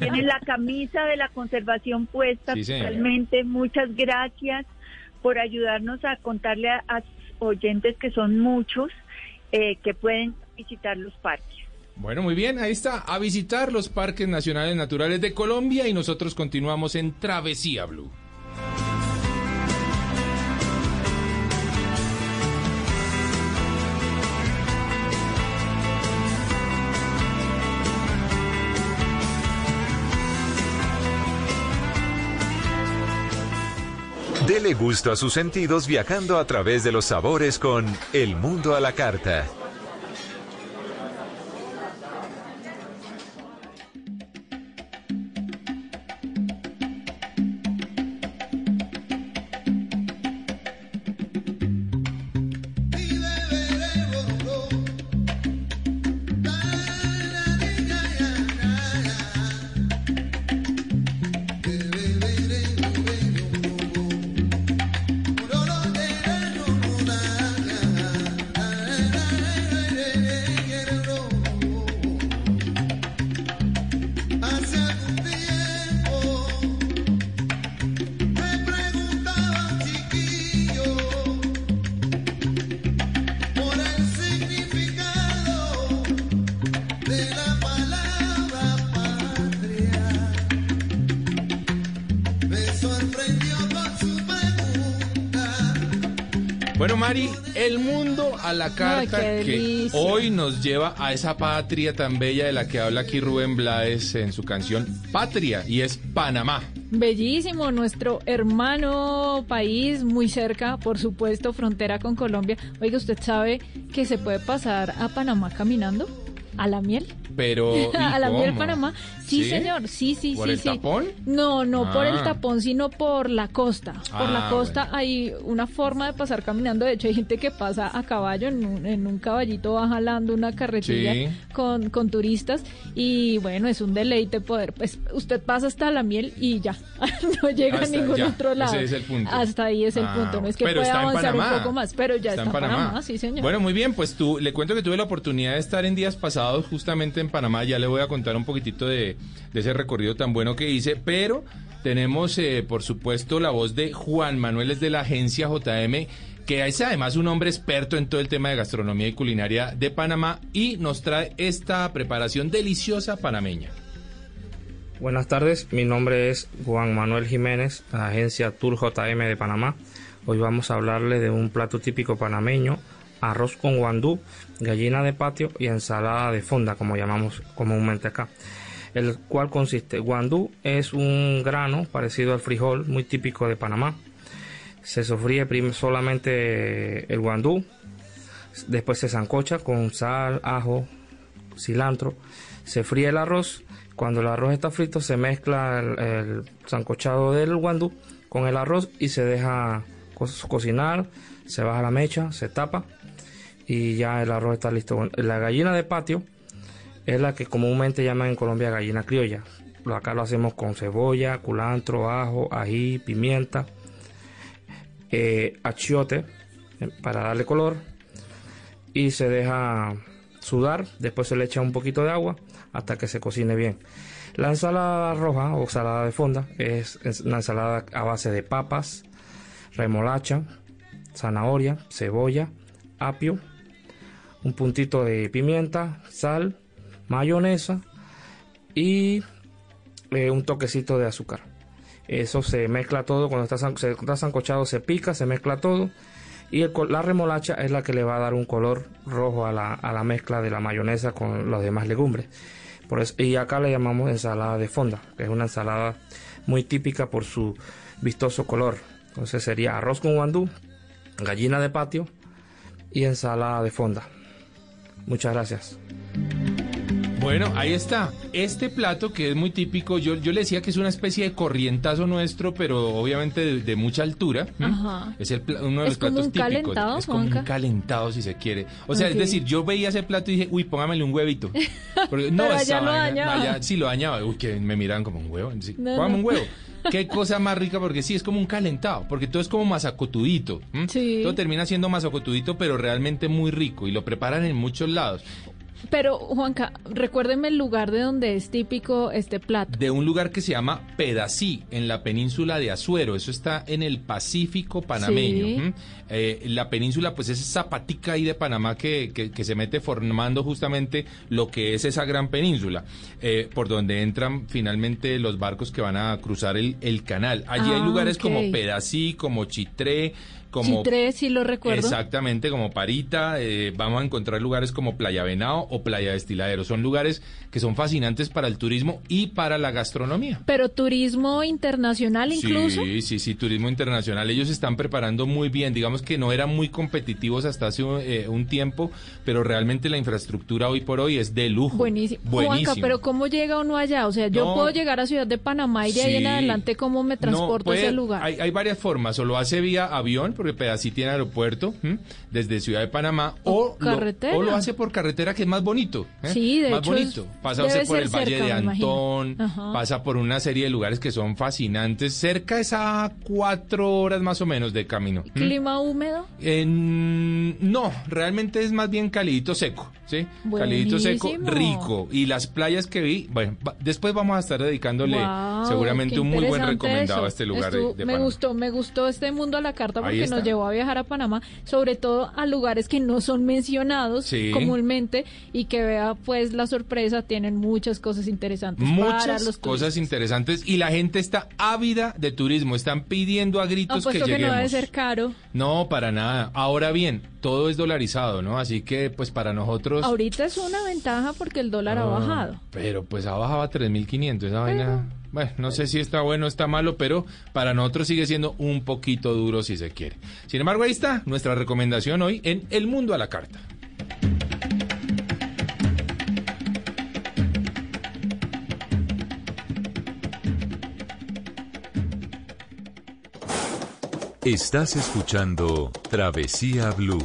tienen la camisa de la conservación puesta, sí, realmente muchas gracias por ayudarnos a contarle a, a oyentes que son muchos, eh, que pueden visitar los parques. Bueno, muy bien, ahí está, a visitar los Parques Nacionales Naturales de Colombia, y nosotros continuamos en Travesía Blue. Dele gusto a sus sentidos viajando a través de los sabores con El Mundo a la Carta. El Mundo a la Carta, ay, que hoy nos lleva a esa patria tan bella de la que habla aquí Rubén Blades en su canción Patria, y es Panamá. Bellísimo, nuestro hermano país, muy cerca, por supuesto, frontera con Colombia. Oiga, ¿usted sabe que se puede pasar a Panamá caminando? ¿A la miel? Pero a la miel Panamá. Sí, ¿Sí? señor. Sí, sí, ¿Por sí, el sí. tapón? No, no ah. por el tapón, sino por la costa. Por ah, la costa bueno. hay una forma de pasar caminando. De hecho, hay gente que pasa a caballo, en un, en un caballito va jalando una carretilla sí. con, con turistas. Y bueno, es un deleite poder. Pues usted pasa hasta la miel y ya. No llega hasta, a ningún ya. otro lado. Ese es el punto. Hasta ahí es el ah, punto. No es que pueda avanzar un poco más, pero ya está, está en Panamá. Panamá. Sí, señor. Bueno, muy bien. Pues tú, le cuento que tuve la oportunidad de estar en días pasados justamente en Panamá. Ya le voy a contar un poquitito de, de ese recorrido tan bueno que hice, pero tenemos, eh, por supuesto, la voz de Juan Manuel, es de la agencia J M, que es además un hombre experto en todo el tema de gastronomía y culinaria de Panamá, y nos trae esta preparación deliciosa panameña. Buenas tardes, mi nombre es Juan Manuel Jiménez, agencia Tour J M de Panamá. Hoy vamos a hablarles de un plato típico panameño, arroz con guandú, gallina de patio y ensalada de fonda, como llamamos comúnmente acá, el cual consiste, guandú es un grano parecido al frijol, muy típico de Panamá. Se sofríe primero solamente el guandú, después se sancocha con sal, ajo, cilantro, se fríe el arroz. Cuando el arroz está frito, se mezcla el, el sancochado del guandú con el arroz y se deja co- cocinar, se baja la mecha, se tapa y ya el arroz está listo. La gallina de patio es la que comúnmente llaman en Colombia gallina criolla. Acá lo hacemos con cebolla, culantro, ajo, ají, pimienta, eh, achiote para darle color, y se deja sudar. Después se le echa un poquito de agua hasta que se cocine bien. La ensalada roja o ensalada de fonda es una ensalada a base de papas, remolacha, zanahoria, cebolla, apio, un puntito de pimienta, sal, mayonesa y eh, un toquecito de azúcar. Eso se mezcla todo, cuando está, san, se, está sancochado se pica, se mezcla todo, y el, la remolacha es la que le va a dar un color rojo a la, a la mezcla de la mayonesa con las demás legumbres. Por eso, y acá le llamamos ensalada de fonda, que es una ensalada muy típica por su vistoso color. Entonces sería arroz con guandú, gallina de patio y ensalada de fonda. Muchas gracias. Bueno, ahí está. Este plato que es muy típico, yo, yo le decía que es una especie de corrientazo nuestro, pero obviamente de, de mucha altura. Ajá. Es el, uno de los platos típicos. Es como un calentado, es como un calentado, si se quiere. O sea, okay. Es decir, yo veía ese plato y dije, uy, póngamele un huevito. Porque, no, esa ya lo dañaba. Allá, sí, lo dañaba. Uy, que me miraban como un huevo. Sí, no, póngame no. un huevo. Qué cosa más rica, porque sí, es como un calentado, porque todo es como masacotudito. Sí. Todo termina siendo masacotudito, pero realmente muy rico, y lo preparan en muchos lados. Pero, Juanca, recuérdeme el lugar de donde es típico este plato. De un lugar que se llama Pedasí, en la península de Azuero. Eso está en el Pacífico panameño. Sí. ¿Mm? Eh, la península, pues, es esa patica ahí de Panamá que, que, que se mete formando justamente lo que es esa gran península, eh, por donde entran finalmente los barcos que van a cruzar el, el canal. Allí ah, hay lugares okay. como Pedasí, como Chitré, como Chitré, sí lo recuerdo. Exactamente, como Parita, eh, vamos a encontrar lugares como Playa Venado o Playa Destiladero. Son lugares que son fascinantes para el turismo y para la gastronomía. ¿Pero turismo internacional incluso? Sí, sí, sí, turismo internacional. Ellos se están preparando muy bien. Digamos que no eran muy competitivos hasta hace un, eh, un tiempo, pero realmente la infraestructura hoy por hoy es de lujo. Buenísimo. Buenísimo. Juanca, ¿pero cómo llega uno allá? O sea, yo no, puedo llegar a Ciudad de Panamá y de sí, ahí en adelante, ¿cómo me transporto no, puede, a ese lugar? Hay, hay varias formas. O lo hace vía avión, porque Pedasí tiene aeropuerto, ¿m? desde Ciudad de Panamá, o, o, lo, o lo hace por carretera, que es más bonito. ¿eh? Sí, de más hecho, bonito. Pasa por el cerca, Valle de Antón, pasa por una serie de lugares que son fascinantes. Cerca es a cuatro horas más o menos de camino. ¿Mm? ¿Clima húmedo? Eh, no, realmente es más bien calidito seco, ¿sí? Buenísimo. Calidito seco, rico. Y las playas que vi, bueno, después vamos a estar dedicándole wow, seguramente un muy buen recomendado eso. a este lugar Estuvo, de, de me Panamá. Me gustó, me gustó este mundo a la carta, porque nos llevó a viajar a Panamá, sobre todo a lugares que no son mencionados sí. comúnmente, y que vea pues la sorpresa, tienen muchas cosas interesantes. Muchas para los cosas interesantes, y la gente está ávida de turismo, están pidiendo a gritos Apuesto que lleguemos. Que no debe ser caro. No, para nada. Ahora bien, todo es dolarizado, ¿no? Así que pues para nosotros... Ahorita es una ventaja porque el dólar ah, ha bajado. Pero pues ha bajado a tres mil quinientos, esa vaina... Bueno, no sé si está bueno o está malo, pero para nosotros sigue siendo un poquito duro si se quiere. Sin embargo, ahí está nuestra recomendación hoy en El Mundo a la Carta. Estás escuchando Travesía Blue.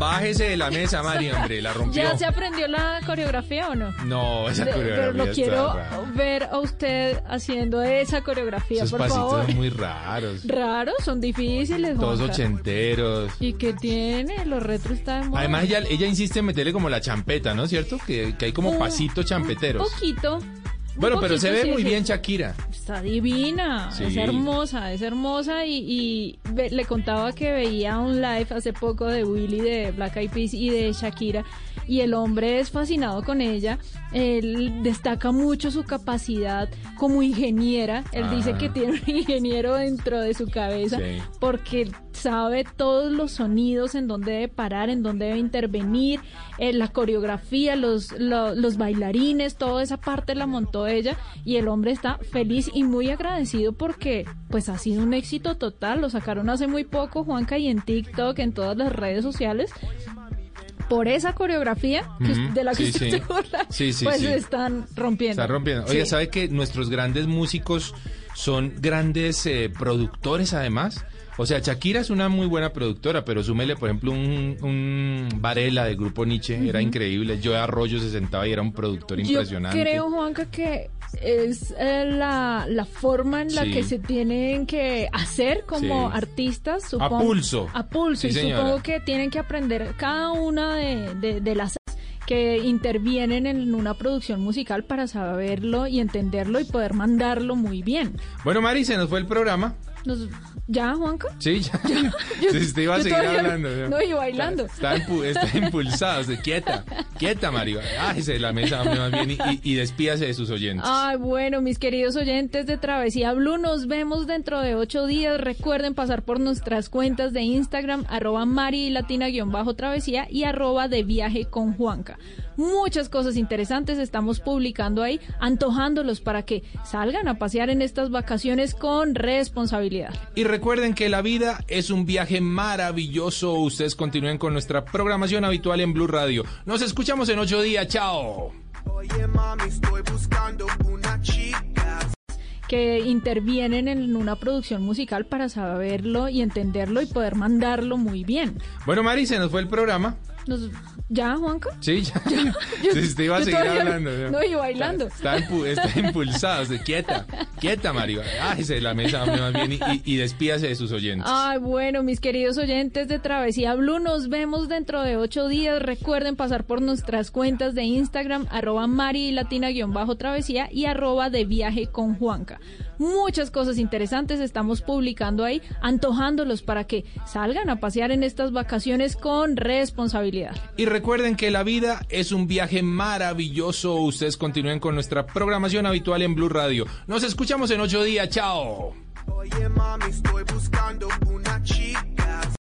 Bájese de la mesa, Mari, hombre, la rompió. ¿Ya se aprendió la coreografía o no? No, esa de, coreografía. Pero lo quiero rara. ver a usted haciendo esa coreografía, Esos por favor. Esos pasitos muy raros. ¿Raros? Son difíciles, Juanca. Todos ochenteros. ¿Y qué tiene? Los retros están en moda. Además, ella, ella insiste en meterle como la champeta, ¿no? ¿Cierto? Que, que hay como uh, pasitos champeteros. Un poquito. Bueno, poquito, pero se ve sí, muy bien Shakira. Está divina, sí. es hermosa, es hermosa y, y ve, le contaba que veía un live hace poco de Willy, de Black Eyed Peas y de Shakira, y el hombre es fascinado con ella. Él destaca mucho su capacidad como ingeniera. Él ah. dice que tiene un ingeniero dentro de su cabeza, sí. porque sabe todos los sonidos, en dónde debe parar, en dónde debe intervenir, eh, la coreografía, los, lo, los bailarines, toda esa parte la montó ella, y el hombre está feliz y muy agradecido porque pues ha sido un éxito total. Lo sacaron hace muy poco, Juanca, y en TikTok, en todas las redes sociales, por esa coreografía que, mm-hmm. de la que sí, usted sí. se burla, sí, sí, pues sí. están rompiendo. Está rompiendo. Oiga, sí. ¿sabe que nuestros grandes músicos son grandes eh, productores además? O sea, Shakira es una muy buena productora, pero súmele, por ejemplo, un, un Varela del grupo Nietzsche, uh-huh. era increíble. Joe Arroyo se sentaba y era un productor Yo impresionante. Creo, Juanca, que es eh, la, la forma en la sí. que se tienen que hacer como sí. artistas. Supongo, a pulso. A pulso, sí, y señora. Supongo que tienen que aprender cada una de, de, de las que intervienen en una producción musical para saberlo y entenderlo y poder mandarlo muy bien. Bueno, Mari, se nos fue el programa. Nos... ¿Ya, Juanca? Sí, ya. ¿Ya? Yo, sí, te iba a seguir hablando. Ya. No, y bailando. Está, está, impu, está impulsado, se, quieta, quieta, Mario. Bájese de la mesa más bien y, y, y despídase de sus oyentes. Ay, bueno, mis queridos oyentes de Travesía Blue, nos vemos dentro de ocho días. Recuerden pasar por nuestras cuentas de Instagram, arroba marilatina-travesía y arroba de viaje con Juanca. Muchas cosas interesantes estamos publicando ahí, antojándolos para que salgan a pasear en estas vacaciones con responsabilidad. Y recuerden que la vida es un viaje maravilloso. Ustedes continúen con nuestra programación habitual en Blue Radio. Nos escuchamos en ocho días. Chao. Oye, mami, estoy buscando una chica. Que intervienen en una producción musical para saberlo y entenderlo y poder mandarlo muy bien. Bueno, Mari, se nos fue el programa. Nos... ¿Ya, Juanca? Sí, ya. Yo, yo, sí, te iba a seguir hablando. Ya. No, y bailando. Está, está, impu, está impulsado, se, quieta, quieta, Mario. Bájese de la mesa más bien y, y, y despídase de sus oyentes. Ay, bueno, mis queridos oyentes de Travesía Blue, nos vemos dentro de ocho días. Recuerden pasar por nuestras cuentas de Instagram, arroba marilatina-travesía y arroba de viaje con Juanca. Muchas cosas interesantes estamos publicando ahí, antojándolos para que salgan a pasear en estas vacaciones con responsabilidad. Y recuerden que la vida es un viaje maravilloso. Ustedes continúen con nuestra programación habitual en Blue Radio. Nos escuchamos en ocho días. Chao. Oye, mami, estoy buscando una chica.